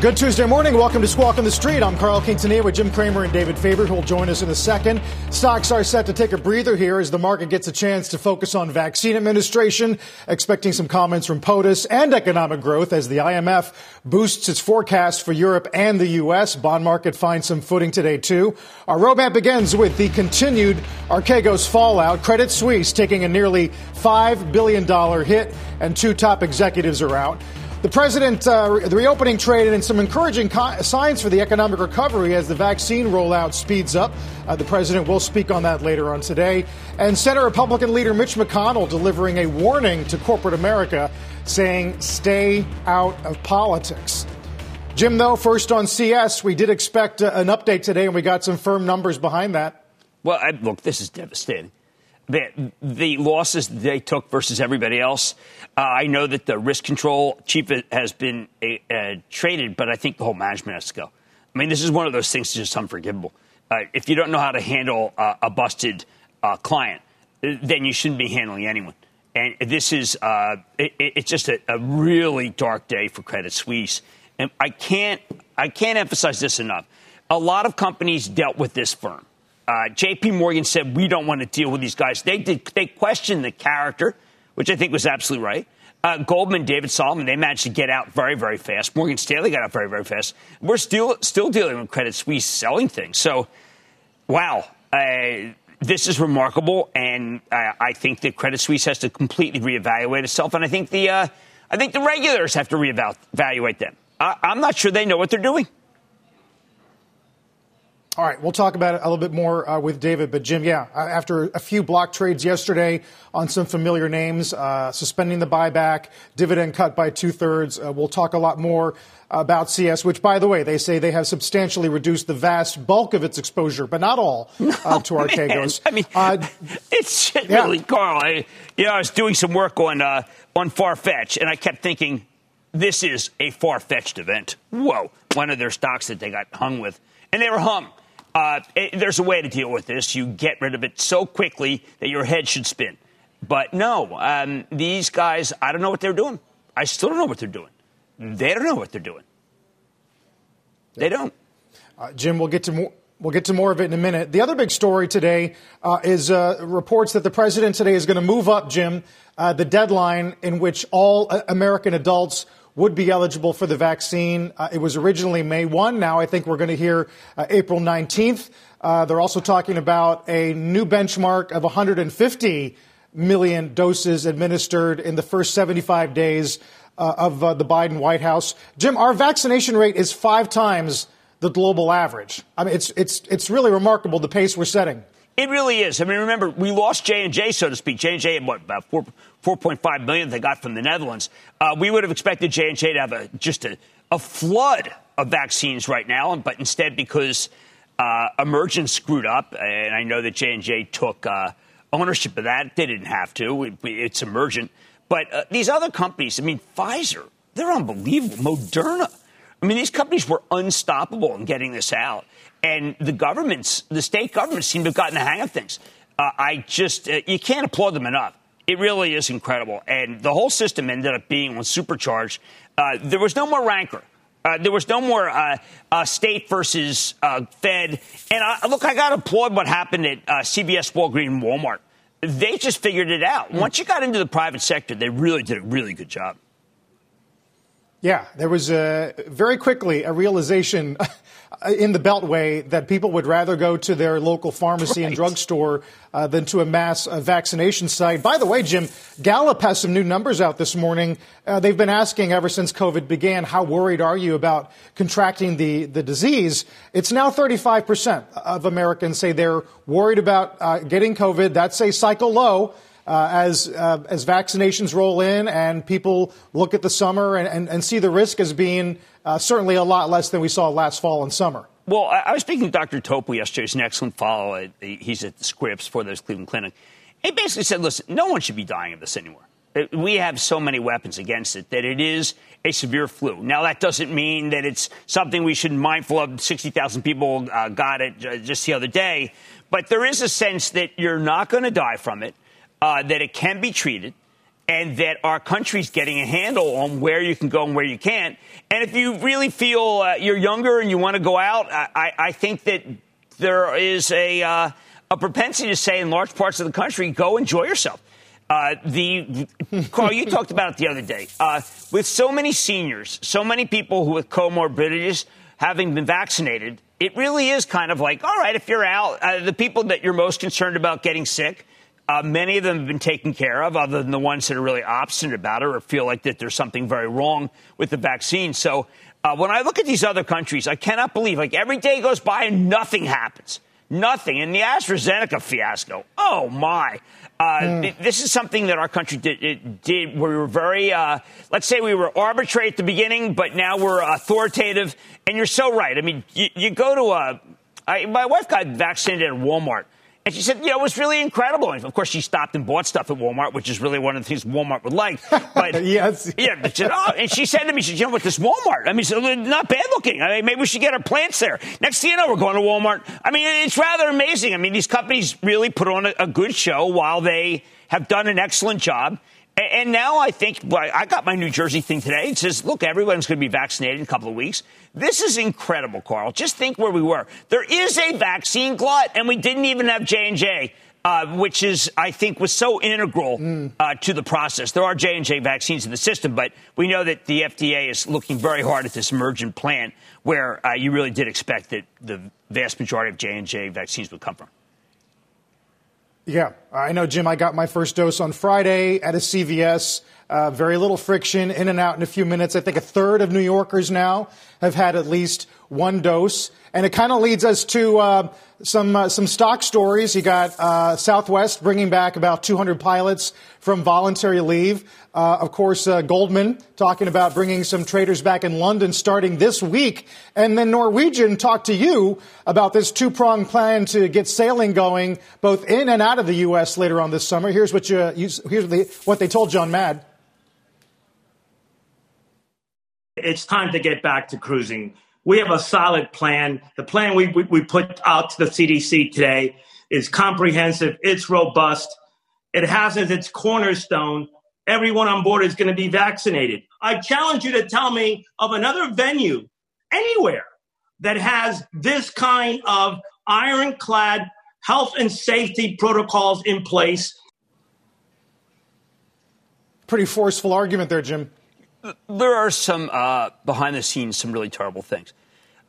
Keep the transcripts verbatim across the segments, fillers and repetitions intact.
Good Tuesday morning. Welcome to Squawk on the Street. I'm Carl Quintanilla with Jim Cramer and David Faber, who will join us in a second. Stocks are set to take a breather here as the market gets a chance to focus on vaccine administration, expecting some comments from POTUS, and economic growth as the I M F boosts its forecast for Europe and the U S. Bond market finds some footing today, too. Our roadmap begins with the continued Archegos fallout. Credit Suisse taking a nearly five billion dollars hit, and two top executives are out. The president, uh, the reopening trade, and some encouraging co- signs for the economic recovery as the vaccine rollout speeds up. Uh, the president will speak on that later on today. And Senate Republican leader Mitch McConnell delivering a warning to corporate America, saying stay out of politics. Jim, though, first on C S, we did expect uh, an update today, and we got some firm numbers behind that. Well, I, look, this is devastating. The, the losses they took versus everybody else. Uh, I know that the risk control chief has been a, a traded, but I think the whole management has to go. I mean, this is one of those things that's just unforgivable. Uh, if you don't know how to handle uh, a busted uh, client, then you shouldn't be handling anyone. And this is uh, it, it's just a, a really dark day for Credit Suisse. And I can't I can't emphasize this enough. A lot of companies dealt with this firm. Uh, J P. Morgan said, we don't want to deal with these guys. They did. They questioned the character, which I think was absolutely right. Uh, Goldman, David Solomon, they managed to get out very, very fast. Morgan Stanley got out very, very fast. We're still still dealing with Credit Suisse selling things. So, wow, uh, this is remarkable. And uh, I think that Credit Suisse has to completely reevaluate itself. And I think the uh, I think the regulators have to reevaluate them. I, I'm not sure they know what they're doing. All right, we'll talk about it a little bit more uh, with David. But, Jim, yeah, after a few block trades yesterday on some familiar names, uh, suspending the buyback, dividend cut by two-thirds, uh, we'll talk a lot more about C S, which, by the way, they say they have substantially reduced the vast bulk of its exposure, but not all, no, uh, to Archegos. I mean, uh, it's yeah. really, Carl, I, you know, I was doing some work on, uh, on Farfetch, and I kept thinking, this is a far-fetched event. Whoa, one of their stocks that they got hung with, and they were hung. Uh, it, there's a way to deal with this. You get rid of it so quickly that your head should spin. But no, um, these guys, I don't know what they're doing. I still don't know what they're doing. They don't know what they're doing. They don't. Uh, Jim, we'll get to more. We'll get to more of it in a minute. The other big story today uh, is uh, reports that the president today is going to move up, Jim, uh, the deadline in which all uh, American adults would be eligible for the vaccine. Uh, it was originally May first. Now I think we're going to hear uh, April nineteenth. Uh, they're also talking about a new benchmark of one hundred fifty million doses administered in the first seventy-five days uh, of uh, the Biden White House. Jim, our vaccination rate is five times the global average. I mean, it's it's it's really remarkable the pace we're setting. It really is. I mean, remember, we lost J and J, so to speak. J and J had, what, about four point five million they got from the Netherlands. Uh, we would have expected J and J to have a, just a, a flood of vaccines right now, but instead, because uh, Emergent screwed up, and I know that J and J took uh, ownership of that. They didn't have to. It, it's Emergent. But uh, these other companies, I mean, Pfizer, they're unbelievable. Moderna. I mean, these companies were unstoppable in getting this out. And the governments, the state governments seem to have gotten the hang of things. Uh, I just, uh, you can't applaud them enough. It really is incredible. And the whole system ended up being on supercharged. Uh, there was no more rancor. Uh, there was no more uh, uh, state versus uh, Fed. And I, look, I got to applaud what happened at uh, C B S, Walgreens, and Walmart. They just figured it out. Once you got into the private sector, they really did a really good job. Yeah, there was a, very quickly a realization in the Beltway that people would rather go to their local pharmacy right. and drugstore uh, than to a mass uh, vaccination site. By the way, Jim, Gallup has some new numbers out this morning. Uh, they've been asking ever since COVID began, how worried are you about contracting the, the disease? It's now thirty-five percent of Americans say they're worried about uh, getting COVID. That's a cycle low. Uh, as uh, as vaccinations roll in and people look at the summer and, and, and see the risk as being uh, certainly a lot less than we saw last fall and summer. Well, I, I was speaking to Doctor Topol yesterday. He's an excellent follow. At, he's at Scripps for the Cleveland Clinic. He basically said, listen, no one should be dying of this anymore. We have so many weapons against it that it is a severe flu. Now, that doesn't mean that it's something we should be mindful of. sixty thousand people uh, got it uh, just the other day. But there is a sense that you're not going to die from it. Uh, that it can be treated, and that our country's getting a handle on where you can go and where you can't. And if you really feel uh, you're younger and you want to go out, I, I think that there is a, uh, a propensity to say in large parts of the country, go enjoy yourself. Uh, the Carl, you talked about it the other day. Uh, with so many seniors, so many people who with comorbidities having been vaccinated, it really is kind of like, all right, if you're out, uh, the people that you're most concerned about getting sick, Uh, many of them have been taken care of, other than the ones that are really obstinate about it or feel like that there's something very wrong with the vaccine. So uh, when I look at these other countries, I cannot believe, like, every day goes by and nothing happens. Nothing. And the AstraZeneca fiasco. Oh, my. Uh, mm. it, this is something that our country did. It did. We were very, uh, let's say we were arbitrary at the beginning, but now we're authoritative. And you're so right. I mean, you, you go to a I, my wife got vaccinated at Walmart. And she said, you know, it was really incredible. And of course, she stopped and bought stuff at Walmart, which is really one of the things Walmart would like. But yes. Yeah, but she, oh, and she said to me, she said, you know what, this Walmart, I mean, it's not bad looking. I mean, maybe we should get our plants there. Next thing you know, we're going to Walmart. I mean, it's rather amazing. I mean, these companies really put on a, a good show while they have done an excellent job. And, and now I think, well, I got my New Jersey thing today. It says, look, everyone's going to be vaccinated in a couple of weeks. This is incredible, Carl. Just think where we were. There is a vaccine glut, and we didn't even have J and J, uh, which is, I think, was so integral mm. uh, to the process. There are J and J vaccines in the system, but we know that the F D A is looking very hard at this Emergent plan, where uh, you really did expect that the vast majority of J and J vaccines would come from. Yeah, I know, Jim. I got my first dose on Friday at a C V S. Uh, very little friction, in and out in a few minutes. I think a third of New Yorkers now have had at least one dose. And it kind of leads us to uh, some uh, some stock stories. You got uh, Southwest bringing back about two hundred pilots from voluntary leave. Uh, of course, uh, Goldman talking about bringing some traders back in London starting this week. And then Norwegian talked to you about this two-pronged plan to get sailing going both in and out of the U S later on this summer. Here's what, you, uh, you, here's the, what they told John Madden. It's time to get back to cruising. We have a solid plan. The plan we, we, we put out to the C D C today is comprehensive. It's robust. It has as its cornerstone, everyone on board is going to be vaccinated. I challenge you to tell me of another venue anywhere that has this kind of ironclad health and safety protocols in place. Pretty forceful argument there, Jim. There are some uh, behind the scenes, some really terrible things.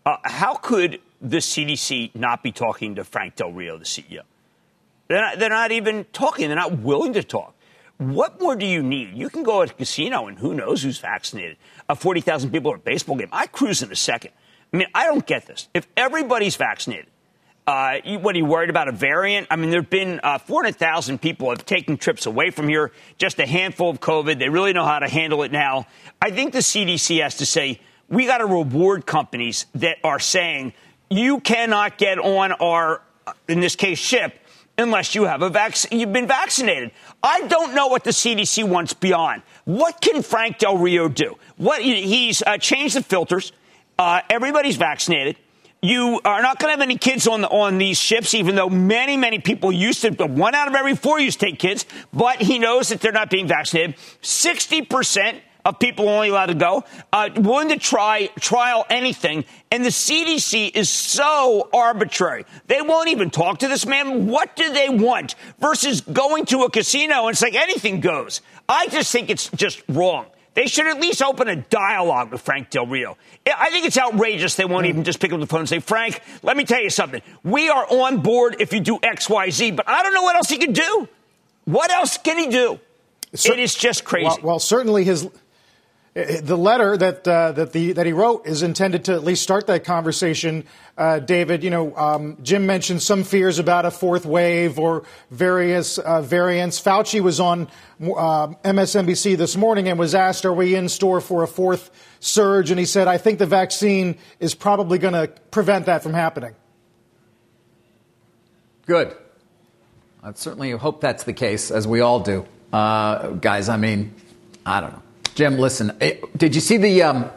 Uh, how could the C D C not be talking to Frank Del Rio, the C E O? They're not, they're not even talking. They're not willing to talk. What more do you need? You can go to a casino and who knows who's vaccinated. Uh, forty thousand people at a baseball game. I cruise in a second. I mean, I don't get this. If everybody's vaccinated, uh, you, what are you worried about, a variant? I mean, there have been uh, four hundred thousand people have taken trips away from here, just a handful of COVID. They really know how to handle it now. I think the C D C has to say, we got to reward companies that are saying, you cannot get on our, in this case, ship, unless you have a vaccine, you've been vaccinated. I don't know what the C D C wants beyond. What can Frank Del Rio do? What he's uh, changed the filters. Uh, everybody's vaccinated. You are not going to have any kids on the, on these ships, even though many, many people used to. One out of every four used to take kids, but he knows that they're not being vaccinated. Sixty percent of people only allowed to go. Uh, willing to try trial anything, and the C D C is so arbitrary. They won't even talk to this man. What do they want? Versus going to a casino and it's like anything goes. I just think it's just wrong. They should at least open a dialogue with Frank Del Rio. I think it's outrageous they won't even just pick up the phone and say, Frank, let me tell you something. We are on board if you do X, Y, Z, but I don't know what else he can do. What else can he do? Cer- it is just crazy. Well, well certainly his... The letter that uh, that the that he wrote is intended to at least start that conversation. Uh, David, you know, um, Jim mentioned some fears about a fourth wave or various uh, variants. Fauci was on uh, M S N B C this morning and was asked, are we in store for a fourth surge? And he said, I think the vaccine is probably going to prevent that from happening. Good. I certainly hope that's the case, as we all do. Uh, guys, I mean, I don't know. Jim, listen, it, did you see the um,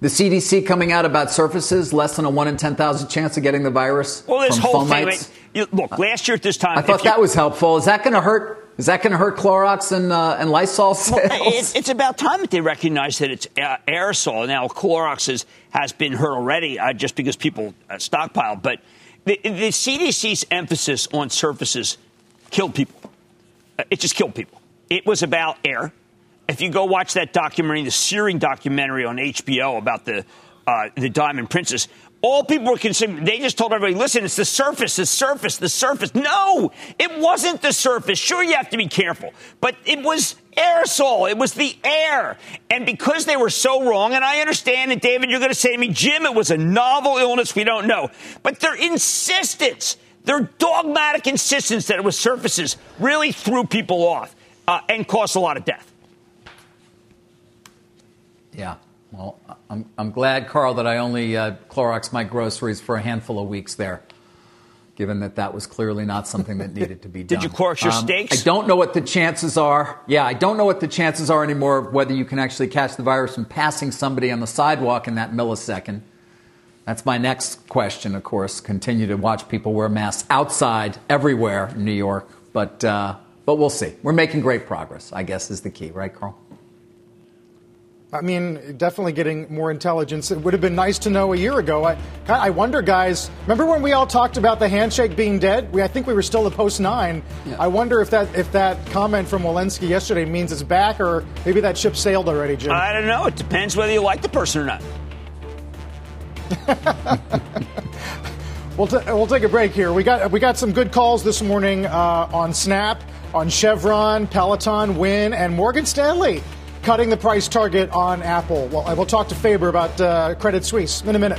the C D C coming out about surfaces? Less than a one in ten thousand chance of getting the virus? Well, this whole thing. Like, you, look, last year at this time. I thought that you, was helpful. Is that going to hurt? Is that going to hurt Clorox and uh, and Lysol sales? Well, it, it's about time that they recognize that it's uh, aerosol. Now, Clorox is, has been hurt already uh, just because people uh, stockpile. But the, the C D C's emphasis on surfaces killed people. Uh, it just killed people. It was about air. If you go watch that documentary, the searing documentary on H B O about the uh, the Diamond Princess, all people were concerned. They just told everybody, listen, it's the surface, the surface, the surface. No, it wasn't the surface. Sure, you have to be careful. But it was aerosol. It was the air. And because they were so wrong, and I understand, and David, you're going to say to me, Jim, it was a novel illness. We don't know. But their insistence, their dogmatic insistence that it was surfaces really threw people off uh, and caused a lot of death. Yeah. Well, I'm I'm glad, Carl, that I only uh, Clorox my groceries for a handful of weeks there, given that that was clearly not something that needed to be done. Did you Clorox your um, steaks? I don't know what the chances are. Yeah, I don't know what the chances are anymore of whether you can actually catch the virus from passing somebody on the sidewalk in that millisecond. That's my next question, of course. Continue to watch people wear masks outside everywhere in New York. But, uh, but we'll see. We're making great progress, I guess, is the key. Right, Carl? I mean, definitely getting more intelligence. It would have been nice to know a year ago. I, I wonder, guys, remember when we all talked about the handshake being dead? We, I think we were still at post nine. Yeah. I wonder if that if that comment from Walensky yesterday means it's back or maybe that ship sailed already, Jim. I don't know. It depends whether you like the person or not. we'll, t- we'll take a break here. We got we got some good calls this morning uh, on Snap, on Chevron, Peloton, Wynn, and Morgan Stanley. Cutting the price target on Apple. Well, I will talk to Faber about uh, Credit Suisse in a minute.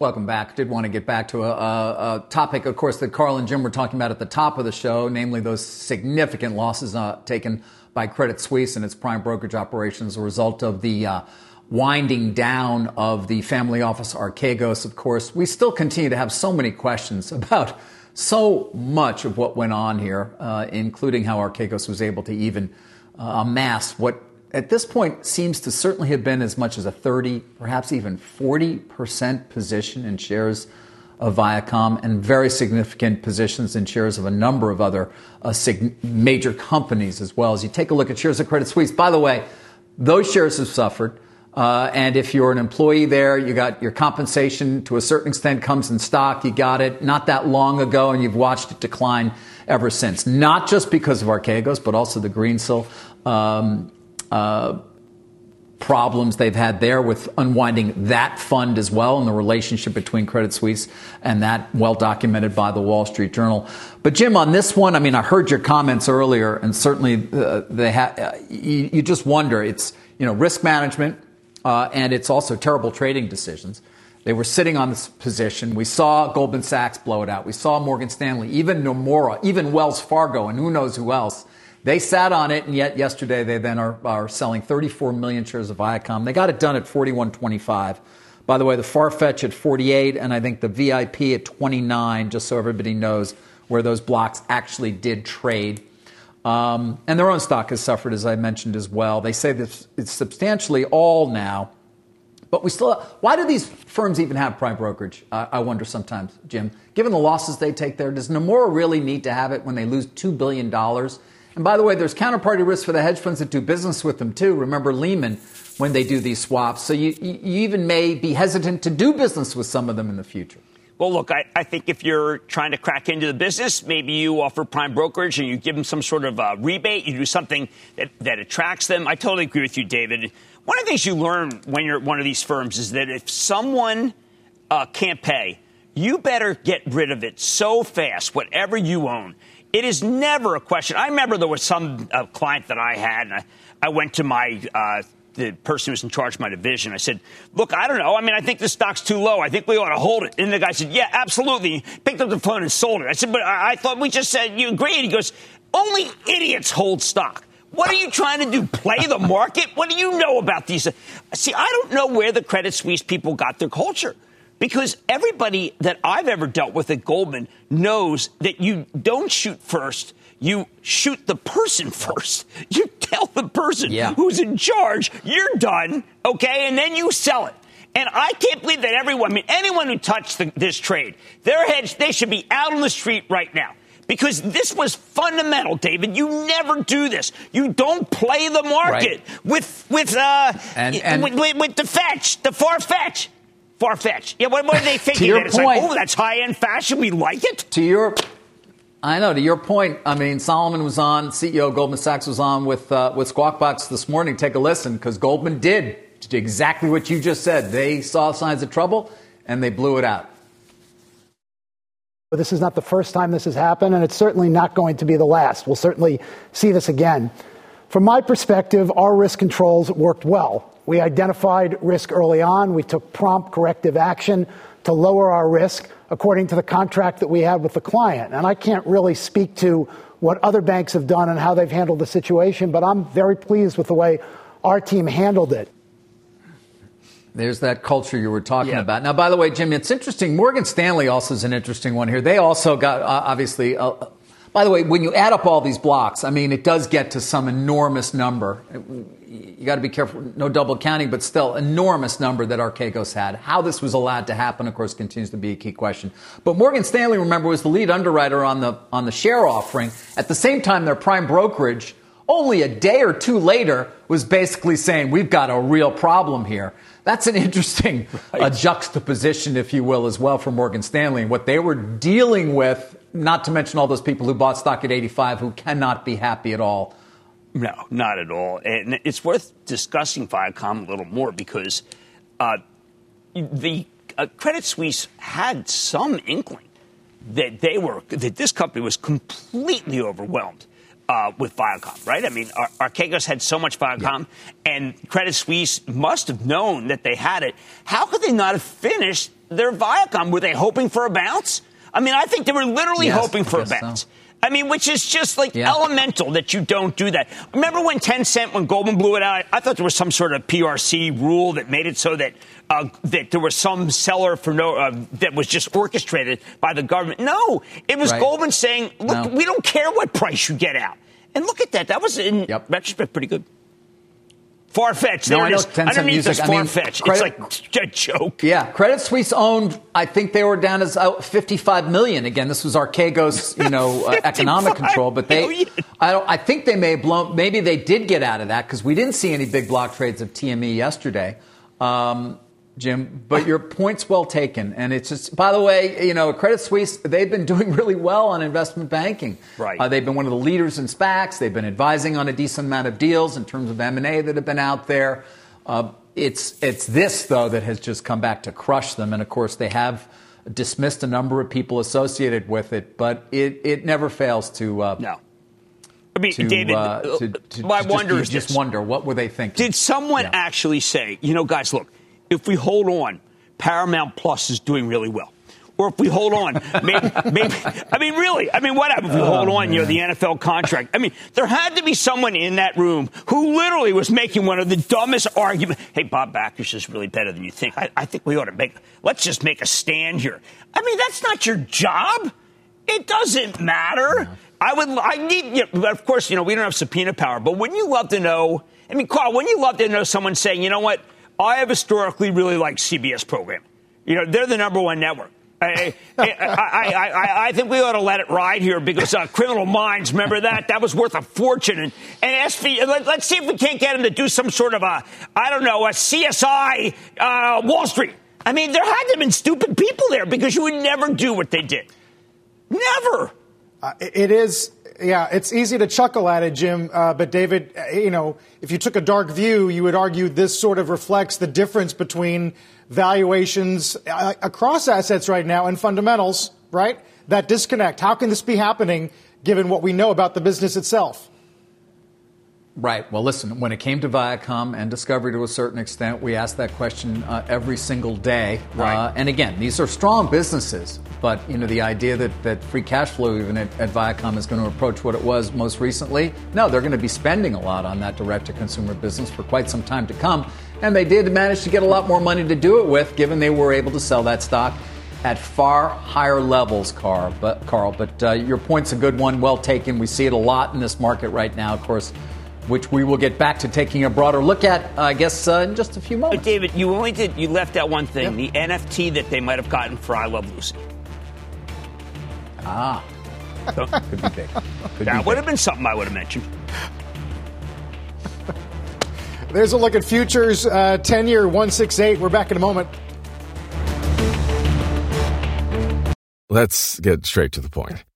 Welcome back. Did want to get back to a, a, a topic, of course, that Carl and Jim were talking about at the top of the show, namely those significant losses uh, taken by Credit Suisse and its prime brokerage operations, a result of the uh, winding down of the family office Archegos. Of course, we still continue to have so many questions about so much of what went on here, uh, including how Archegos was able to even uh, amass what at this point seems to certainly have been as much as a thirty, perhaps even forty percent position in shares of Viacom and very significant positions in shares of a number of other uh, sig- major companies as well. As you take a look at shares of Credit Suisse, by the way, those shares have suffered. Uh, and if you're an employee there, you got your compensation to a certain extent comes in stock. You got it not that long ago, and you've watched it decline ever since, not just because of Archegos, but also the Greensill um Uh, problems they've had there with unwinding that fund as well and the relationship between Credit Suisse and that, well documented by the Wall Street Journal. But Jim, on this one, I mean, I heard your comments earlier, and certainly uh, they ha- uh, you, you just wonder. It's, you know, risk management uh, and it's also terrible trading decisions. They were sitting on this position. We saw Goldman Sachs blow it out. We saw Morgan Stanley, even Nomura, even Wells Fargo, and who knows who else. They sat on it, and yet yesterday they then are, are selling thirty-four million shares of Viacom. They got it done at forty-one twenty-five. By the way, the Farfetch at forty-eight, and I think the V I P at twenty-nine, just so everybody knows where those blocks actually did trade. Um, and their own stock has suffered, as I mentioned, as well. They say that it's substantially all now. But we still, why do these firms even have prime brokerage? Uh, I wonder sometimes, Jim. Given the losses they take there, does Nomura really need to have it when they lose two billion dollars? And by the way, there's counterparty risk for the hedge funds that do business with them, too. Remember Lehman when they do these swaps. So you, you even may be hesitant to do business with some of them in the future. Well, look, I, I think if you're trying to crack into the business, maybe you offer prime brokerage and you give them some sort of uh, rebate. You do something that, that attracts them. I totally agree with you, David. One of the things you learn when you're at one of these firms is that if someone uh, can't pay, you better get rid of it so fast, whatever you own. It is never a question. I remember there was some uh, client that I had, and I, I went to my uh the person who was in charge of my division. I said, look, I don't know. I mean, I think the stock's too low. I think we ought to hold it. And the guy said, yeah, absolutely. He picked up the phone and sold it. I said, but I thought we just said you agreed. He goes, only idiots hold stock. What are you trying to do? Play the market? What do you know about these? See, I don't know where the Credit Suisse people got their culture, because everybody that I've ever dealt with at Goldman knows that you don't shoot first. You shoot the person first. You tell the person yeah. who's in charge, you're done, okay, and then you sell it. And I can't believe that everyone, I mean, anyone who touched the, this trade, their heads, they should be out on the street right now. Because this was fundamental, David. You never do this. You don't play the market right. with with uh and, and with, with, with the fetch, the Farfetch. Farfetch. Yeah, what, what are they thinking? It's like, oh, that's high-end fashion. We like it. To your I know. To your point, I mean, Solomon was on, C E O of Goldman Sachs was on with uh, with Squawk Box this morning. Take a listen, because Goldman did exactly what you just said. They saw signs of trouble, and they blew it out. This is not the first time this has happened, and it's certainly not going to be the last. We'll certainly see this again. From my perspective, our risk controls worked well. We identified risk early on. We took prompt corrective action to lower our risk according to the contract that we had with the client. And I can't really speak to what other banks have done and how they've handled the situation, but I'm very pleased with the way our team handled it. There's that culture you were talking yeah. about. Now, by the way, Jim, it's interesting. Morgan Stanley also is an interesting one here. They also got, uh, obviously, uh, by the way, when you add up all these blocks, I mean, it does get to some enormous number. You got to be careful, no double counting, but still enormous number that Archegos had. How this was allowed to happen, of course, continues to be a key question. But Morgan Stanley, remember, was the lead underwriter on the on the share offering. At the same time, their prime brokerage, only a day or two later, was basically saying, we've got a real problem here. That's an interesting right. uh, juxtaposition, if you will, as well for Morgan Stanley and what they were dealing with, not to mention all those people who bought stock at eighty-five who cannot be happy at all. No, not at all. And it's worth discussing Viacom a little more because uh, the uh, Credit Suisse had some inkling that they were that this company was completely overwhelmed. Uh, with Viacom, right? I mean, Ar- Archegos had so much Viacom, yeah. and Credit Suisse must have known that they had it. How could they not have finished their Viacom? Were they hoping for a bounce? I mean, I think they were literally yes, hoping for a bounce. So. I mean, which is just like yeah. elemental that you don't do that. Remember when ten cent, when Goldman blew it out, I thought there was some sort of P R C rule that made it so that uh, that there was some seller for no uh, that was just orchestrated by the government. No, it was right. Goldman saying, look, no. we don't care what price you get out. And look at that. That was, in yep. retrospect, pretty good. Farfetch. There no, it is. Underneath this Farfetch. I mean, it's like a joke. Yeah. Credit Suisse owned, I think they were down as fifty-five million. Again, this was Archegos, you know, uh, economic control. But they, I, don't, I think they may have blown, maybe they did get out of that because we didn't see any big block trades of T M E yesterday, um, Jim. But your point's well taken. And it's just, by the way, you know, Credit Suisse, they've been doing really well on investment banking. Right. Uh, they've been one of the leaders in SPACs. They've been advising on a decent amount of deals in terms of M and A that have been out there. Uh, it's it's this, though, that has just come back to crush them. And, of course, they have dismissed a number of people associated with it. But it, it never fails to uh, no. I mean, to, David, uh, to, to, my to wonder just, is just wonder, what were they thinking? Did someone yeah. actually say, you know, guys, look, if we hold on, Paramount Plus is doing really well. Or if we hold on, maybe, maybe I mean, really, I mean, what happened if we hold oh, on, man. you know, the N F L contract? I mean, there had to be someone in that room who literally was making one of the dumbest arguments. Hey, Bob Backus is really better than you think. I, I think we ought to make, let's just make a stand here. I mean, that's not your job. It doesn't matter. No. I would. I need. You know, but of course, you know, we don't have subpoena power. But wouldn't you love to know? I mean, Carl, wouldn't you love to know someone saying, you know what? I have historically really liked C B S programming. You know, they're the number one network. I, I, I, I, I think we ought to let it ride here because uh, Criminal Minds, remember that? That was worth a fortune. And, and S V, let, let's see if we can't get them to do some sort of a, I don't know, a C S I uh, Wall Street. I mean, there had to have been stupid people there because you would never do what they did. Never. Uh, it is. Yeah, it's easy to chuckle at it, Jim. Uh, but, David, you know, if you took a dark view, you would argue this sort of reflects the difference between valuations uh, across assets right now and fundamentals, right? That disconnect. How can this be happening given what we know about the business itself? Right. Well, listen, when it came to Viacom and Discovery to a certain extent, we asked that question uh, every single day. Right. Uh, and again, these are strong businesses. But, you know, the idea that, that free cash flow even at, at Viacom is going to approach what it was most recently. No, they're going to be spending a lot on that direct-to-consumer business for quite some time to come. And they did manage to get a lot more money to do it with, given they were able to sell that stock at far higher levels, Carl. But, Carl, but uh, your point's a good one. Well taken. We see it a lot in this market right now, of course, which we will get back to taking a broader look at, I guess, uh, in just a few moments. But David, you only did you left out one thing, yep. The N F T that they might have gotten for I Love Lucy. Ah, so, could be big. Could that be would big. Have been something I would have mentioned. There's a look at futures, uh, ten-year one sixty-eight. We're back in a moment. Let's get straight to the point.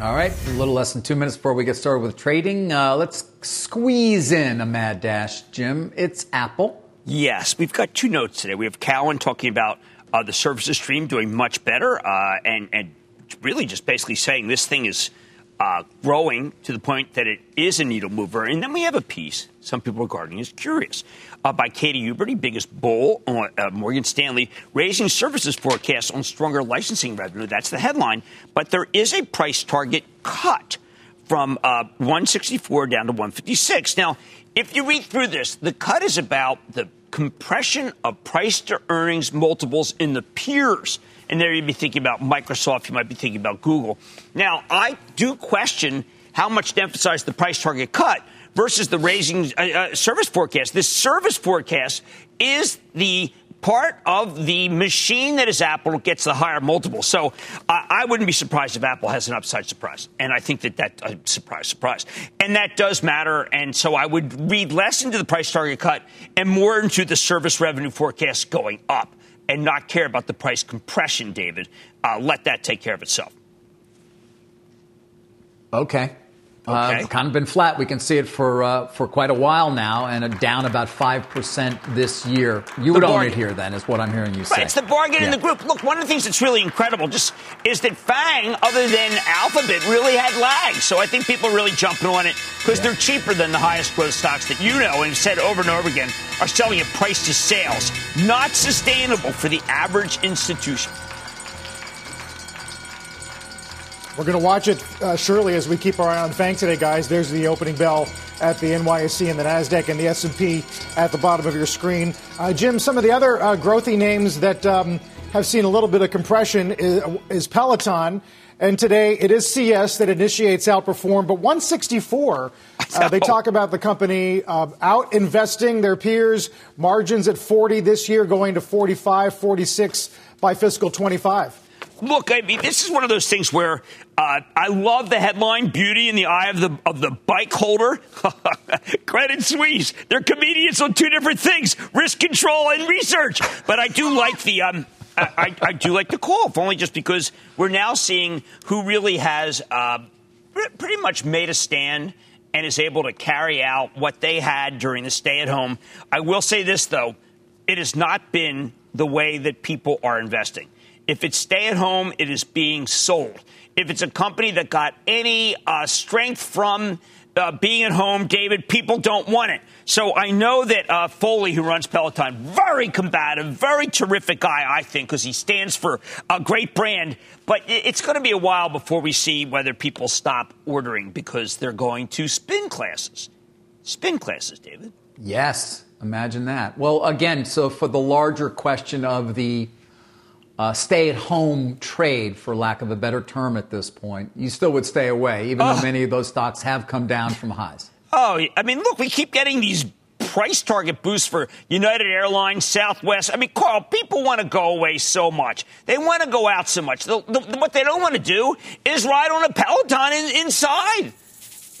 All right, a little less than two minutes before we get started with trading. Uh, let's squeeze in a mad dash, Jim. It's Apple. Yes, we've got two notes today. We have Cowan talking about uh, the services stream doing much better uh, and, and really just basically saying this thing is uh, growing to the point that it is a needle mover. And then we have a piece some people regarding as curious uh, by Katie Huberty, biggest bull on uh, Morgan Stanley, raising services forecasts on stronger licensing revenue. That's the headline. But there is a price target cut from uh, one sixty-four down to one fifty-six. Now, if you read through this, the cut is about the compression of price to earnings multiples in the peers. And there you'd be thinking about Microsoft. You might be thinking about Google. Now, I do question how much to emphasize the price target cut versus the raising uh, uh, service forecast. This service forecast is the part of the machine that is Apple gets the higher multiple. So uh, I wouldn't be surprised if Apple has an upside surprise. And I think that that uh, surprise, surprise. And that does matter. And so I would read less into the price target cut and more into the service revenue forecast going up and not care about the price compression, David. Uh, let that take care of itself. Okay. Okay. Uh, it's kind of been flat. We can see it for uh, for quite a while now, and a down about five percent this year. You would own it here, then, is what I'm hearing you say. Right, it's the bargain yeah. in the group. Look, one of the things that's really incredible just is that FANG, other than Alphabet, really had lag. So I think people are really jumping on it because yeah. they're cheaper than the highest growth stocks that you know, and you've said over and over again, are selling at price to sales. Not sustainable for the average institution. We're going to watch it, uh, surely, as we keep our eye on FANG today, guys. There's the opening bell at the N Y S E and the NASDAQ and the S and P at the bottom of your screen. Uh, Jim, some of the other uh, growthy names that um, have seen a little bit of compression is, is Peloton. And today it is C S that initiates outperform. But one sixty-four, uh, they talk about the company uh, out investing their peers, margins at forty this year going to forty-five, forty-six by fiscal twenty-five. look, I mean, this is one of those things where uh, I love the headline, Beauty in the Eye of the of the Bike Holder. Credit Suisse. They're comedians on two different things, risk control and research. But I do like the um, I, I, I do like the call, if only just because we're now seeing who really has uh, pretty much made a stand and is able to carry out what they had during the stay-at-home. I will say this, though. It has not been the way that people are investing. If it's stay-at-home, it is being sold. If it's a company that got any uh, strength from uh, being at home, David, people don't want it. So I know that uh, Foley, who runs Peloton, very combative, very terrific guy, I think, because he stands for a great brand. But it's going to be a while before we see whether people stop ordering because they're going to spin classes. Spin classes, David. Yes. Imagine that. Well, again, so for the larger question of the uh, stay-at-home trade, for lack of a better term at this point, you still would stay away, even uh, though many of those stocks have come down from highs. Oh, I mean, look, we keep getting these price target boosts for United Airlines, Southwest. I mean, Carl, people want to go away so much. They want to go out so much. The, the, what they don't want to do is ride on a Peloton in, inside.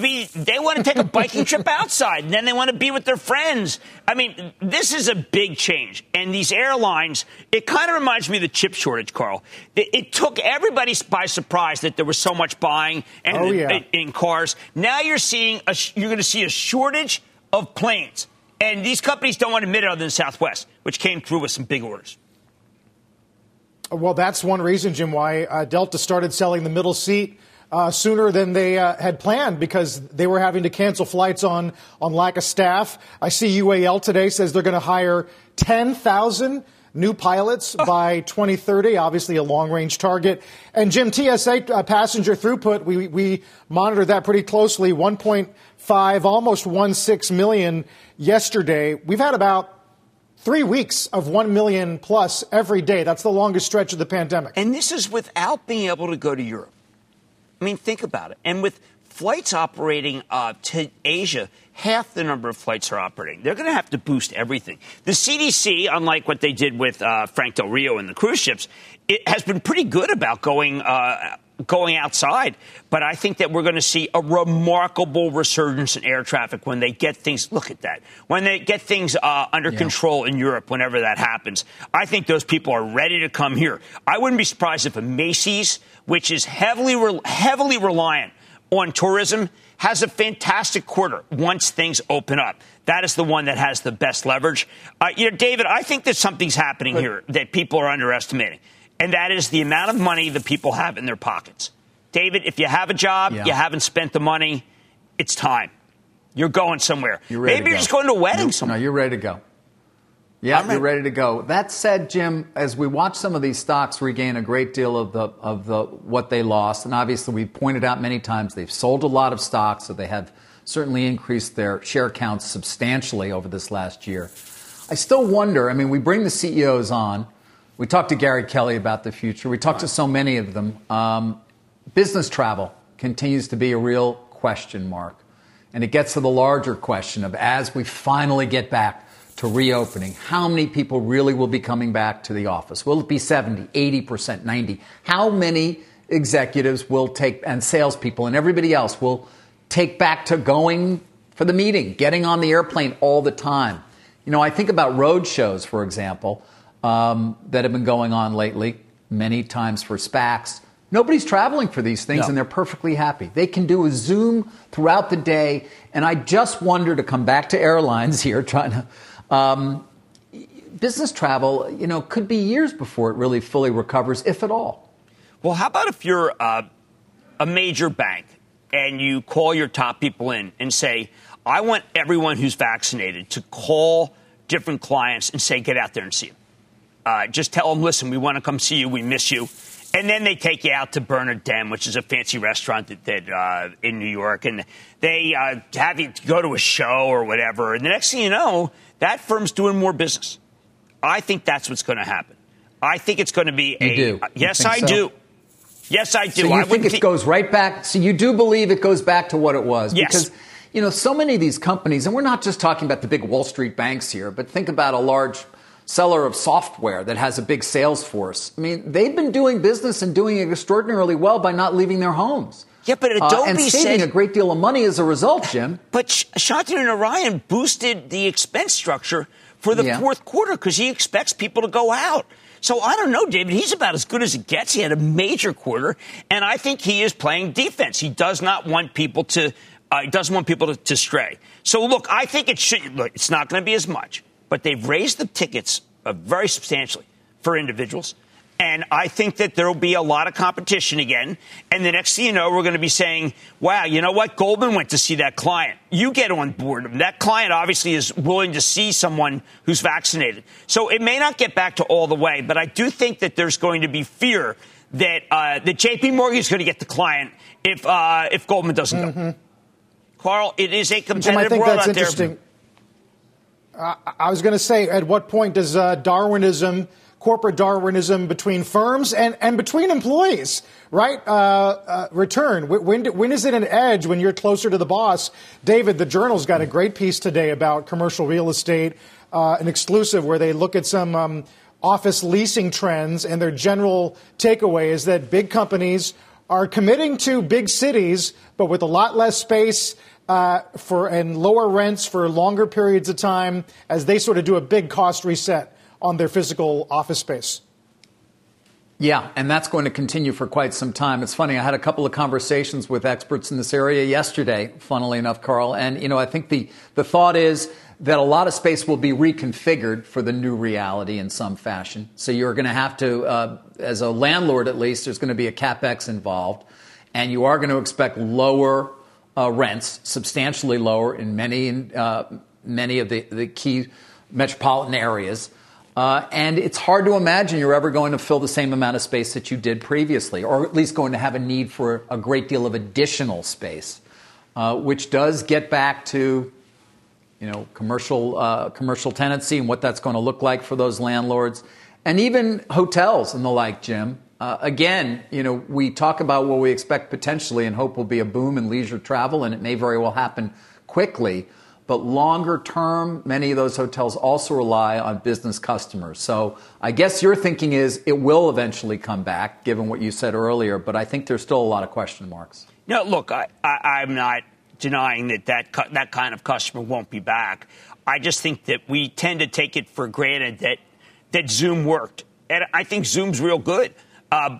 Be, they want to take a biking trip outside, and then they want to be with their friends. I mean, this is a big change. And these airlines, it kind of reminds me of the chip shortage, Carl. It, it took everybody by surprise that there was so much buying and oh, yeah. in, in cars. Now you're seeing a, you're going to see a shortage of planes. And these companies don't want to admit it other than Southwest, which came through with some big orders. Well, that's one reason, Jim, why uh, Delta started selling the middle seat Uh, sooner than they uh, had planned because they were having to cancel flights on, on lack of staff. I see U A L today says they're going to hire ten thousand new pilots oh. by twenty thirty, obviously a long-range target. And, Jim, T S A uh, passenger throughput, we, we monitored that pretty closely, one point five, almost one point six million yesterday. We've had about three weeks of one million plus every day. That's the longest stretch of the pandemic. And this is without being able to go to Europe. I mean, think about it. And with flights operating uh, to Asia, half the number of flights are operating. They're going to have to boost everything. The C D C, unlike what they did with uh, Frank Del Rio and the cruise ships, it has been pretty good about going uh, going outside. But I think that we're going to see a remarkable resurgence in air traffic when they get things. Look at that. When they get things uh, under yeah. control in Europe, whenever that happens, I think those people are ready to come here. I wouldn't be surprised if a Macy's, which is heavily, re- heavily reliant on tourism, has a fantastic quarter once things open up. That is the one that has the best leverage. Uh, you know, David, I think that something's happening here that people are underestimating, and that is the amount of money that people have in their pockets. David, if you have a job, yeah. you haven't spent the money, it's time. You're going somewhere. You're ready Maybe to you're go. just going to a wedding no, somewhere. No, you're ready to go. Yeah, I'm you're ready. ready to go. That said, Jim, as we watch some of these stocks regain a great deal of the of the what they lost, and obviously we've pointed out many times they've sold a lot of stocks, so they have certainly increased their share counts substantially over this last year. I still wonder, I mean, we bring the C E Os on. We talk to Gary Kelly about the future. We talk to so many of them. Um, business travel continues to be a real question mark. And it gets to the larger question of as we finally get back to reopening, how many people really will be coming back to the office? Will it be seventy, eighty percent, ninety? How many executives will take, and salespeople and everybody else will take back to going for the meeting, getting on the airplane all the time? You know, I think about road shows, for example, um, that have been going on lately, many times for SPACs. Nobody's traveling for these things, no. and they're perfectly happy. They can do a Zoom throughout the day, and I just wonder, to come back to airlines here, trying to Um, business travel, you know, could be years before it really fully recovers, if at all. Well, how about if you're uh, a major bank and you call your top people in and say, I want everyone who's vaccinated to call different clients and say, get out there and see them. Uh, just tell them, listen, we want to come see you. We miss you. And then they take you out to Bernard Den, which is a fancy restaurant that, that uh, in New York. And they uh, have you go to a show or whatever. And the next thing you know, that firm's doing more business. I think that's what's going to happen. I think it's going to be a... You do. Uh, yes, you I so? do. Yes, I do. So you I think it th- goes right back... So you do believe it goes back to what it was? Yes. Because, you know, so many of these companies, and we're not just talking about the big Wall Street banks here, but think about a large seller of software that has a big sales force. I mean, they've been doing business and doing it extraordinarily well by not leaving their homes. Yeah, but Adobe uh, and saving said, a great deal of money as a result, Jim. But Shantanu and Narayan boosted the expense structure for the yeah. fourth quarter because he expects people to go out. So I don't know, David. He's about as good as it gets. He had a major quarter, and I think he is playing defense. He does not want people to. Uh, he doesn't want people to, to stray. So look, I think it should. Look, it's not going to be as much, but they've raised the tickets uh, very substantially for individuals. And I think that there will be a lot of competition again. And the next thing you know, we're going to be saying, wow, you know what? Goldman went to see that client. You get on board. And that client obviously is willing to see someone who's vaccinated. So it may not get back to all the way. But I do think that there's going to be fear that uh, that J P. Morgan is going to get the client if uh, if Goldman doesn't mm-hmm. go. Carl, it is a competitive Jim, world out there. Uh, I was going to say, at what point does uh, Darwinism... corporate Darwinism between firms and, and between employees, right? Uh, uh, return. When, when is it an edge when you're closer to the boss? David, the Journal's got a great piece today about commercial real estate, uh, an exclusive where they look at some um, office leasing trends, and their general takeaway is that big companies are committing to big cities, but with a lot less space uh, for and lower rents for longer periods of time as they sort of do a big cost reset on their physical office space. Yeah, and that's going to continue for quite some time. It's funny, I had a couple of conversations with experts in this area yesterday, funnily enough, Carl. And, you know, I think the, the thought is that a lot of space will be reconfigured for the new reality in some fashion. So you're going to have to, uh, as a landlord at least, there's going to be a CapEx involved. And you are going to expect lower uh, rents, substantially lower in many, uh, many of the, the key metropolitan areas. Uh, and it's hard to imagine you're ever going to fill the same amount of space that you did previously, or at least going to have a need for a great deal of additional space, uh, which does get back to, you know, commercial uh, commercial tenancy and what that's going to look like for those landlords, and even hotels and the like, Jim. Uh, again, you know, we talk about what we expect potentially and hope will be a boom in leisure travel, and it may very well happen quickly. But longer term, many of those hotels also rely on business customers. So I guess your thinking is it will eventually come back, given what you said earlier. But I think there's still a lot of question marks. No, look, I, I, I'm not denying that that, cu- that kind of customer won't be back. I just think that we tend to take it for granted that that Zoom worked. And I think Zoom's real good. Uh,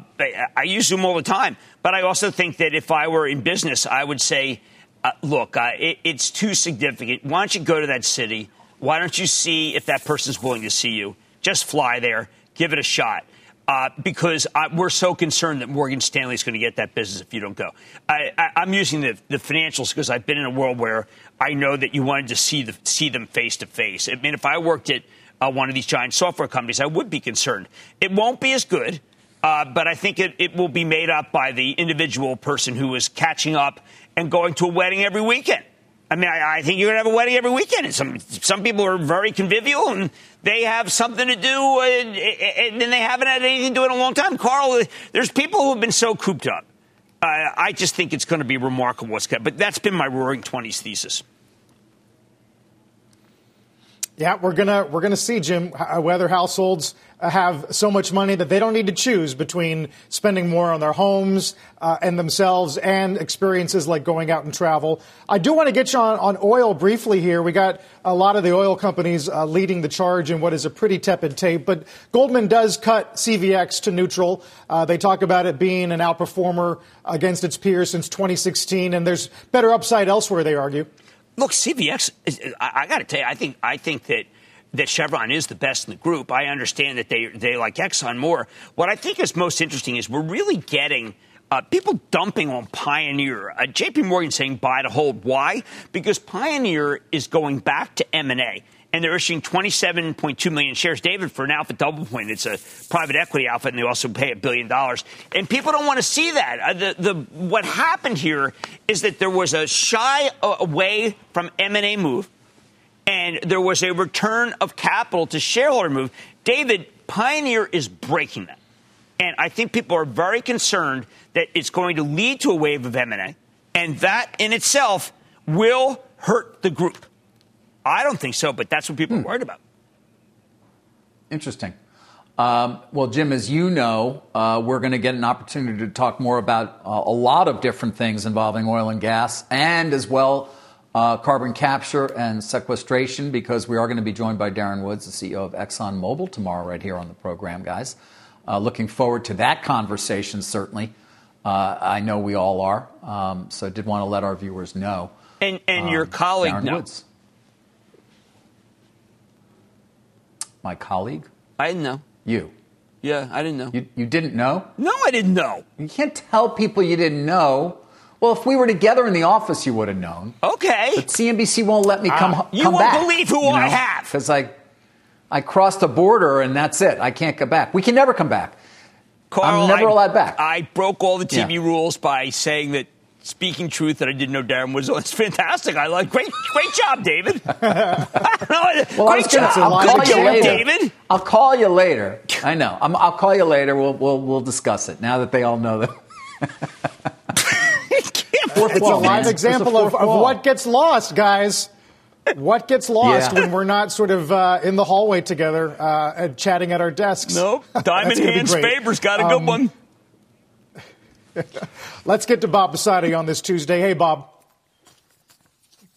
I use Zoom all the time. But I also think that if I were in business, I would say, Uh, look, uh, it, it's too significant. Why don't you go to that city? Why don't you see if that person's willing to see you? Just fly there. Give it a shot. Uh, because I, we're so concerned that Morgan Stanley's going to get that business if you don't go. I, I, I'm using the, the financials because I've been in a world where I know that you wanted to see, the, see them face to face. I mean, if I worked at uh, one of these giant software companies, I would be concerned. It won't be as good. Uh, but I think it, it will be made up by the individual person who is catching up and going to a wedding every weekend. I mean, I, I think you're going to have a wedding every weekend. And some some people are very convivial, and they have something to do, and, and then they haven't had anything to do in a long time. Carl, there's people who have been so cooped up. Uh, I just think it's going to be remarkable. But that's been my Roaring Twenties thesis. Yeah, we're gonna we're gonna see, Jim, whether households have so much money that they don't need to choose between spending more on their homes uh, and themselves and experiences like going out and travel. I do want to get you on, on oil briefly here. We got a lot of the oil companies uh, leading the charge in what is a pretty tepid tape, but Goldman does cut C V X to neutral. Uh, they talk about it being an outperformer against its peers since twenty sixteen, and there's better upside elsewhere, they argue. Look, C V X, is, I, I got to tell you, I think I think that that Chevron is the best in the group. I understand that they they like Exxon more. What I think is most interesting is we're really getting uh, people dumping on Pioneer. Uh, J P. Morgan saying buy to hold. Why? Because Pioneer is going back to M and A, and they're issuing twenty-seven point two million shares, David, for an alpha double point. It's a private equity alpha, and they also pay a billion dollars. And people don't want to see that. Uh, the, the, what happened here is that there was a shy away from M and A move, and there was a return of capital to shareholder move. David, Pioneer is breaking that. And I think people are very concerned that it's going to lead to a wave of M and A, and that in itself will hurt the group. I don't think so, but that's what people are worried about. Interesting. Um, well, Jim, as you know, uh, we're going to get an opportunity to talk more about uh, a lot of different things involving oil and gas, and as well uh, carbon capture and sequestration, because we are going to be joined by Darren Woods, the C E O of ExxonMobil, tomorrow right here on the program, guys. Uh, looking forward to that conversation, certainly. Uh, I know we all are. Um, so I did want to let our viewers know. And, and um, your colleague. Darren no. Woods. My colleague? I didn't know. You. Yeah, I didn't know. You, you didn't know? No, I didn't know. You can't tell people you didn't know. Well, if we were together in the office, you would have known. Okay. But C N B C won't let me come, uh, you come back. You won't believe who you know? I have. Because I, I crossed a border and that's it. I can't come back. We can never come back. Carl, I'm never I, allowed back. I broke all the T V yeah. rules by saying that speaking truth that I didn't know Darren was on. It's fantastic. I like great, great job, David. well, great job. I'll call you later, David. I'll call you later. I know. I'm, I'll call you later. We'll we'll we'll discuss it. Now that they all know that. Fourth it's wall, a live man. example a of, of what gets lost, guys. What gets lost yeah. when we're not sort of uh, in the hallway together uh, and chatting at our desks? Nope. Diamond hands favors. Got a um, good one. Let's get to Bob Pisani on this Tuesday. Hey, Bob.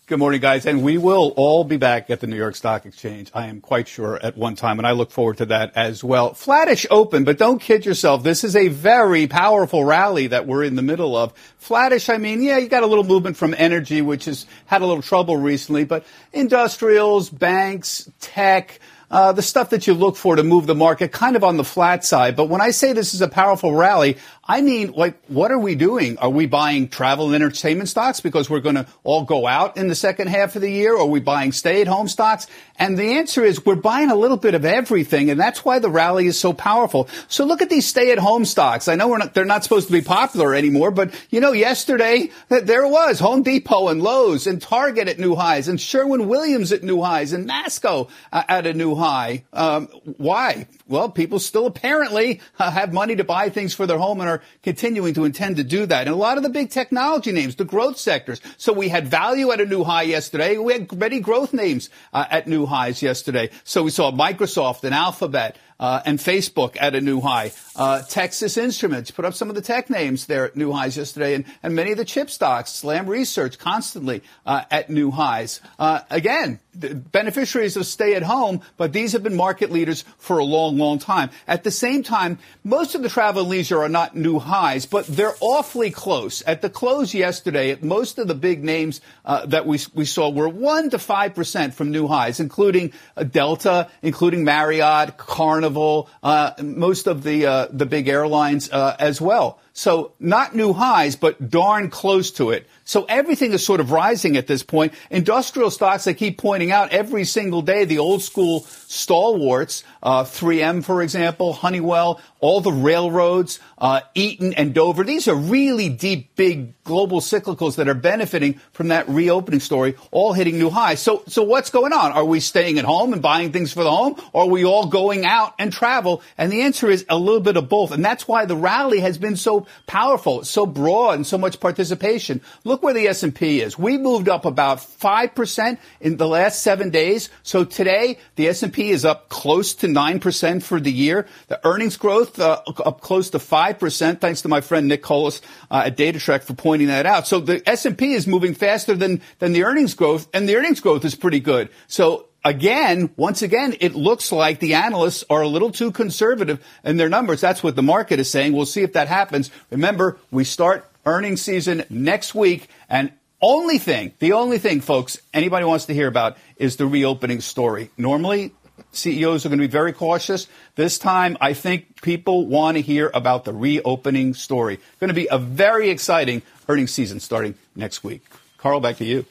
Good morning, guys. And we will all be back at the New York Stock Exchange, I am quite sure, at one time. And I look forward to that as well. Flattish open, but don't kid yourself. This is a very powerful rally that we're in the middle of. Flattish, I mean, yeah, you got a little movement from energy, which has had a little trouble recently. But industrials, banks, tech, Uh, the stuff that you look for to move the market kind of on the flat side. But when I say this is a powerful rally, I mean, like, what are we doing? Are we buying travel and entertainment stocks because we're going to all go out in the second half of the year? Or are we buying stay-at-home stocks? And the answer is we're buying a little bit of everything, and that's why the rally is so powerful. So look at these stay-at-home stocks. I know we're not, they're not supposed to be popular anymore, but, you know, yesterday there was Home Depot and Lowe's and Target at new highs and Sherwin-Williams at new highs and Masco uh, at a new high. Um, why? Well, people still apparently uh, have money to buy things for their home and are continuing to intend to do that. And a lot of the big technology names, the growth sectors. So we had value at a new high yesterday. We had many growth names uh, at new highs yesterday. So we saw Microsoft and Alphabet Uh, and Facebook at a new high. Uh, Texas Instruments put up some of the tech names there at new highs yesterday, and, and many of the chip stocks, Lam Research, constantly uh, at new highs. Uh, again, the beneficiaries of stay at home, but these have been market leaders for a long, long time. At the same time, most of the travel and leisure are not new highs, but they're awfully close. At the close yesterday, most of the big names uh, that we we saw were one to five percent from new highs, including Delta, including Marriott, Carnival, Uh, most of the uh, the big airlines uh, as well. So not new highs, but darn close to it. So everything is sort of rising at this point. Industrial stocks, I keep pointing out every single day, the old school stalwarts, uh, three M, for example, Honeywell, all the railroads, uh, Eaton and Dover. These are really deep, big global cyclicals that are benefiting from that reopening story, all hitting new highs. So, so what's going on? Are we staying at home and buying things for the home? Or are we all going out and travel? And the answer is a little bit of both. And that's why the rally has been so powerful, so broad, and so much participation. Look where the S and P is. We moved up about five percent in the last seven days. So today, the S and P is up close to nine percent for the year. The earnings growth uh, up close to five percent, thanks to my friend Nick Colas uh, at DataTrek for pointing that out. So the S and P is moving faster than, than the earnings growth, and the earnings growth is pretty good. So Again, once again, it looks like the analysts are a little too conservative in their numbers. That's what the market is saying. We'll see if that happens. Remember, we start earnings season next week. And only thing, the only thing, folks, anybody wants to hear about is the reopening story. Normally, C E Os are going to be very cautious. This time, I think people want to hear about the reopening story. It's going to be a very exciting earnings season starting next week. Carl, back to you.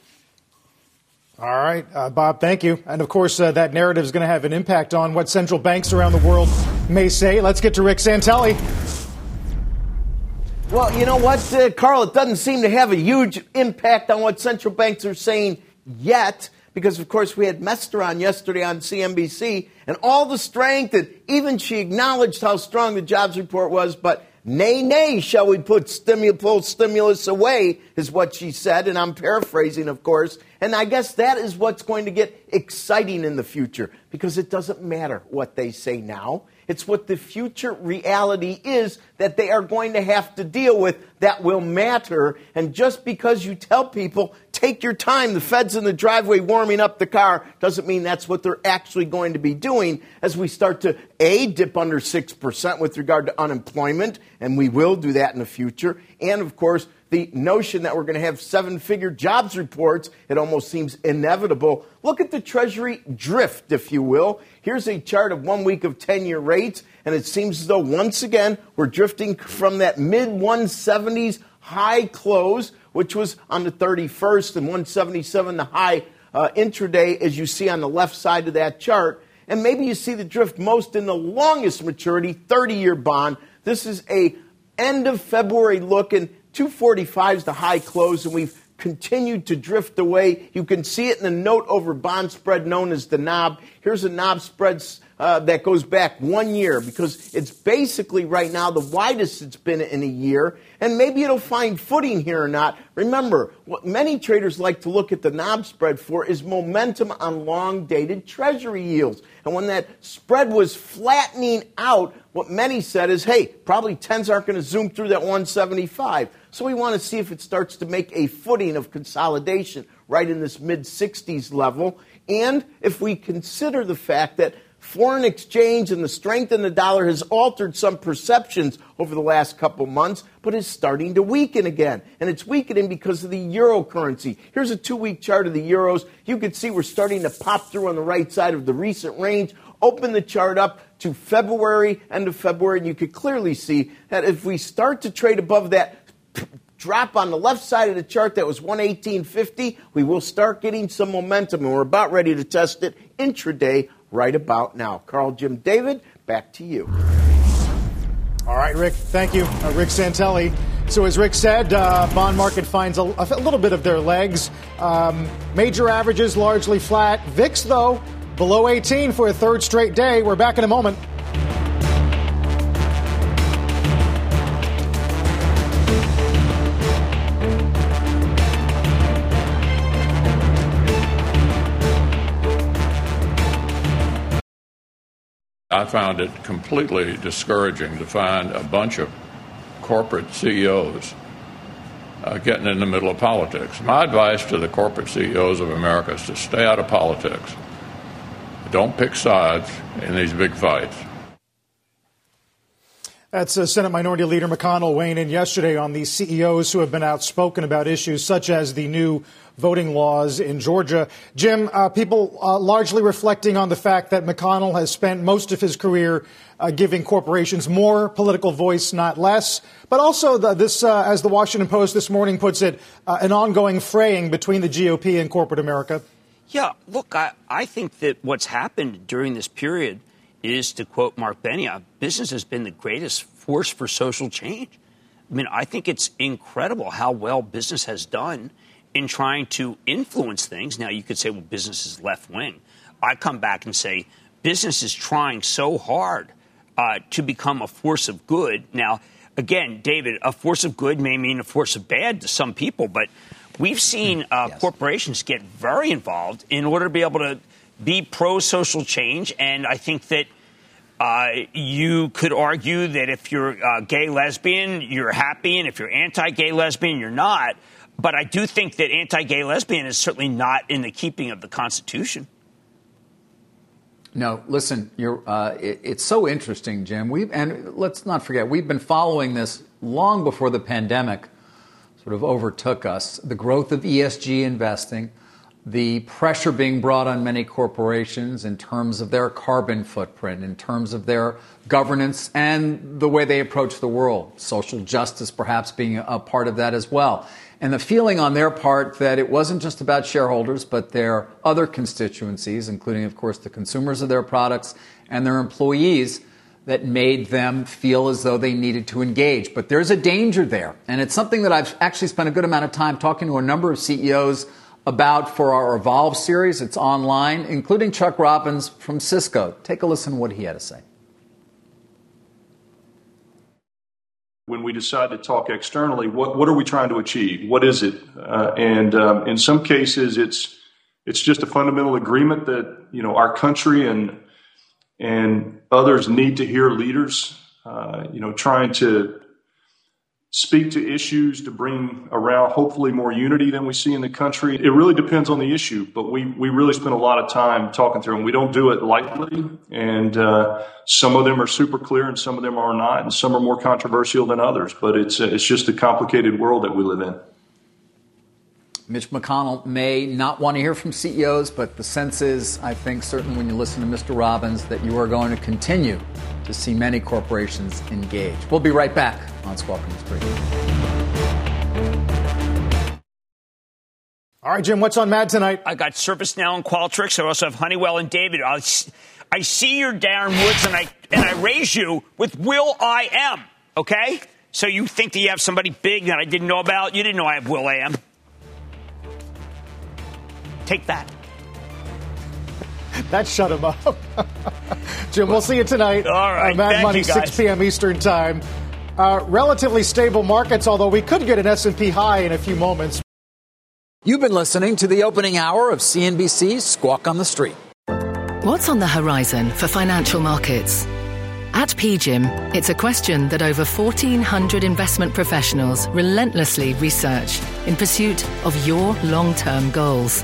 All right, uh, Bob, thank you. And, of course, uh, that narrative is going to have an impact on what central banks around the world may say. Let's get to Rick Santelli. Well, you know what, uh, Carl, it doesn't seem to have a huge impact on what central banks are saying yet because, of course, we had Mester on yesterday on C N B C and all the strength, and even she acknowledged how strong the jobs report was, but Nay, nay, shall we put stimulus, pull stimulus away, is what she said. And I'm paraphrasing, of course. And I guess that is what's going to get exciting in the future, because it doesn't matter what they say now. It's what the future reality is that they are going to have to deal with that will matter. And just because you tell people, take your time, the Fed's in the driveway warming up the car, doesn't mean that's what they're actually going to be doing as we start to, A, dip under six percent with regard to unemployment, and we will do that in the future. And, of course, the notion that we're going to have seven-figure jobs reports, it almost seems inevitable. Look at the Treasury drift, if you will. Here's a chart of one week of ten-year rates, and it seems as though, once again, we're drifting from that mid one seventies high close, which was on the thirty-first, and one seventy-seven, the high uh, intraday, as you see on the left side of that chart. And maybe you see the drift most in the longest maturity, thirty-year bond. This is a end-of-February look, and two forty-five is the high close, and we've continued to drift away. You can see it in the note over bond spread known as the knob. Here's a knob spread uh, that goes back one year because it's basically right now the widest it's been in a year, and maybe it'll find footing here or not. Remember, what many traders like to look at the knob spread for is momentum on long-dated Treasury yields. And when that spread was flattening out, what many said is, hey, probably tens aren't going to zoom through that one seventy-five. So we want to see if it starts to make a footing of consolidation right in this mid sixties level. And if we consider the fact that foreign exchange and the strength in the dollar has altered some perceptions over the last couple months, but is starting to weaken again. And it's weakening because of the euro currency. Here's a two-week chart of the euros. You can see we're starting to pop through on the right side of the recent range. Open the chart up to February, end of February, and you could clearly see that if we start to trade above that drop on the left side of the chart that was one eighteen fifty, we will start getting some momentum, and we're about ready to test it intraday right about now. Carl, Jim, David, back to you. All right, Rick, thank you. Uh, Rick Santelli. So as Rick said, uh, bond market finds a, a little bit of their legs. Um, major averages largely flat. V I X, though, below eighteen for a third straight day. We're back in a moment. I found it completely discouraging to find a bunch of corporate C E Os uh, getting in the middle of politics. My advice to the corporate C E Os of America is to stay out of politics. Don't pick sides in these big fights. That's uh, Senate Minority Leader McConnell weighing in yesterday on these C E Os who have been outspoken about issues such as the new voting laws in Georgia. Jim, uh, people uh, largely reflecting on the fact that McConnell has spent most of his career uh, giving corporations more political voice, not less. But also the, this, uh, as the Washington Post this morning puts it, uh, an ongoing fraying between the G O P and corporate America. Yeah, look, I, I think that what's happened during this period is, to quote Mark Benioff, business has been the greatest force for social change. I mean, I think it's incredible how well business has done in trying to influence things. Now, you could say, well, business is left wing. I come back and say business is trying so hard uh, to become a force of good. Now, again, David, a force of good may mean a force of bad to some people, but we've seen uh, yes. corporations get very involved in order to be able to be pro-social change. And I think that uh, you could argue that if you're uh, gay, lesbian, you're happy. And if you're anti-gay, lesbian, you're not. But I do think that anti-gay, lesbian is certainly not in the keeping of the Constitution. No, listen, you're, uh, it, it's so interesting, Jim. We've, and let's not forget, we've been following this long before the pandemic sort of overtook us, the growth of E S G investing, the pressure being brought on many corporations in terms of their carbon footprint, in terms of their governance and the way they approach the world, social justice perhaps being a part of that as well. And the feeling on their part that it wasn't just about shareholders, but their other constituencies, including, of course, the consumers of their products and their employees, that made them feel as though they needed to engage. But there's a danger there. And it's something that I've actually spent a good amount of time talking to a number of C E Os about for our Evolve series. It's online, including Chuck Robbins from Cisco. Take a listen to what he had to say. when we decide to talk externally, what, what are we trying to achieve? What is it? Uh, and um, in some cases, it's it's just a fundamental agreement that, you know, our country and and others need to hear leaders, uh, you know, trying to speak to issues to bring around hopefully more unity than we see in the country. It really depends on the issue, but we, we really spend a lot of time talking through them. We don't do it lightly, and uh, some of them are super clear and some of them are not, and some are more controversial than others, but it's, uh, it's just a complicated world that we live in. Mitch McConnell may not want to hear from C E Os, but the sense is, I think, certainly when you listen to Mister Robbins, that you are going to continue to see many corporations engage. We'll be right back on Squawk on the Street. All right, Jim, what's on Mad tonight? I got ServiceNow and Qualtrics. I also have Honeywell and David. I'll, I see your Darren Woods, and I and I raise you with Will I Am. Okay, so you think that you have somebody big that I didn't know about? You didn't know I have Will I Am. Take that. That shut him up. Jim, we'll see you tonight. All right. Uh, Mad Thank Money, you guys. six p.m. Eastern Time. Uh, relatively stable markets, although we could get an S and P high in a few moments. You've been listening to the opening hour of C N B C's Squawk on the Street. What's on the horizon for financial markets? At P G I M, it's a question that over fourteen hundred investment professionals relentlessly research in pursuit of your long-term goals.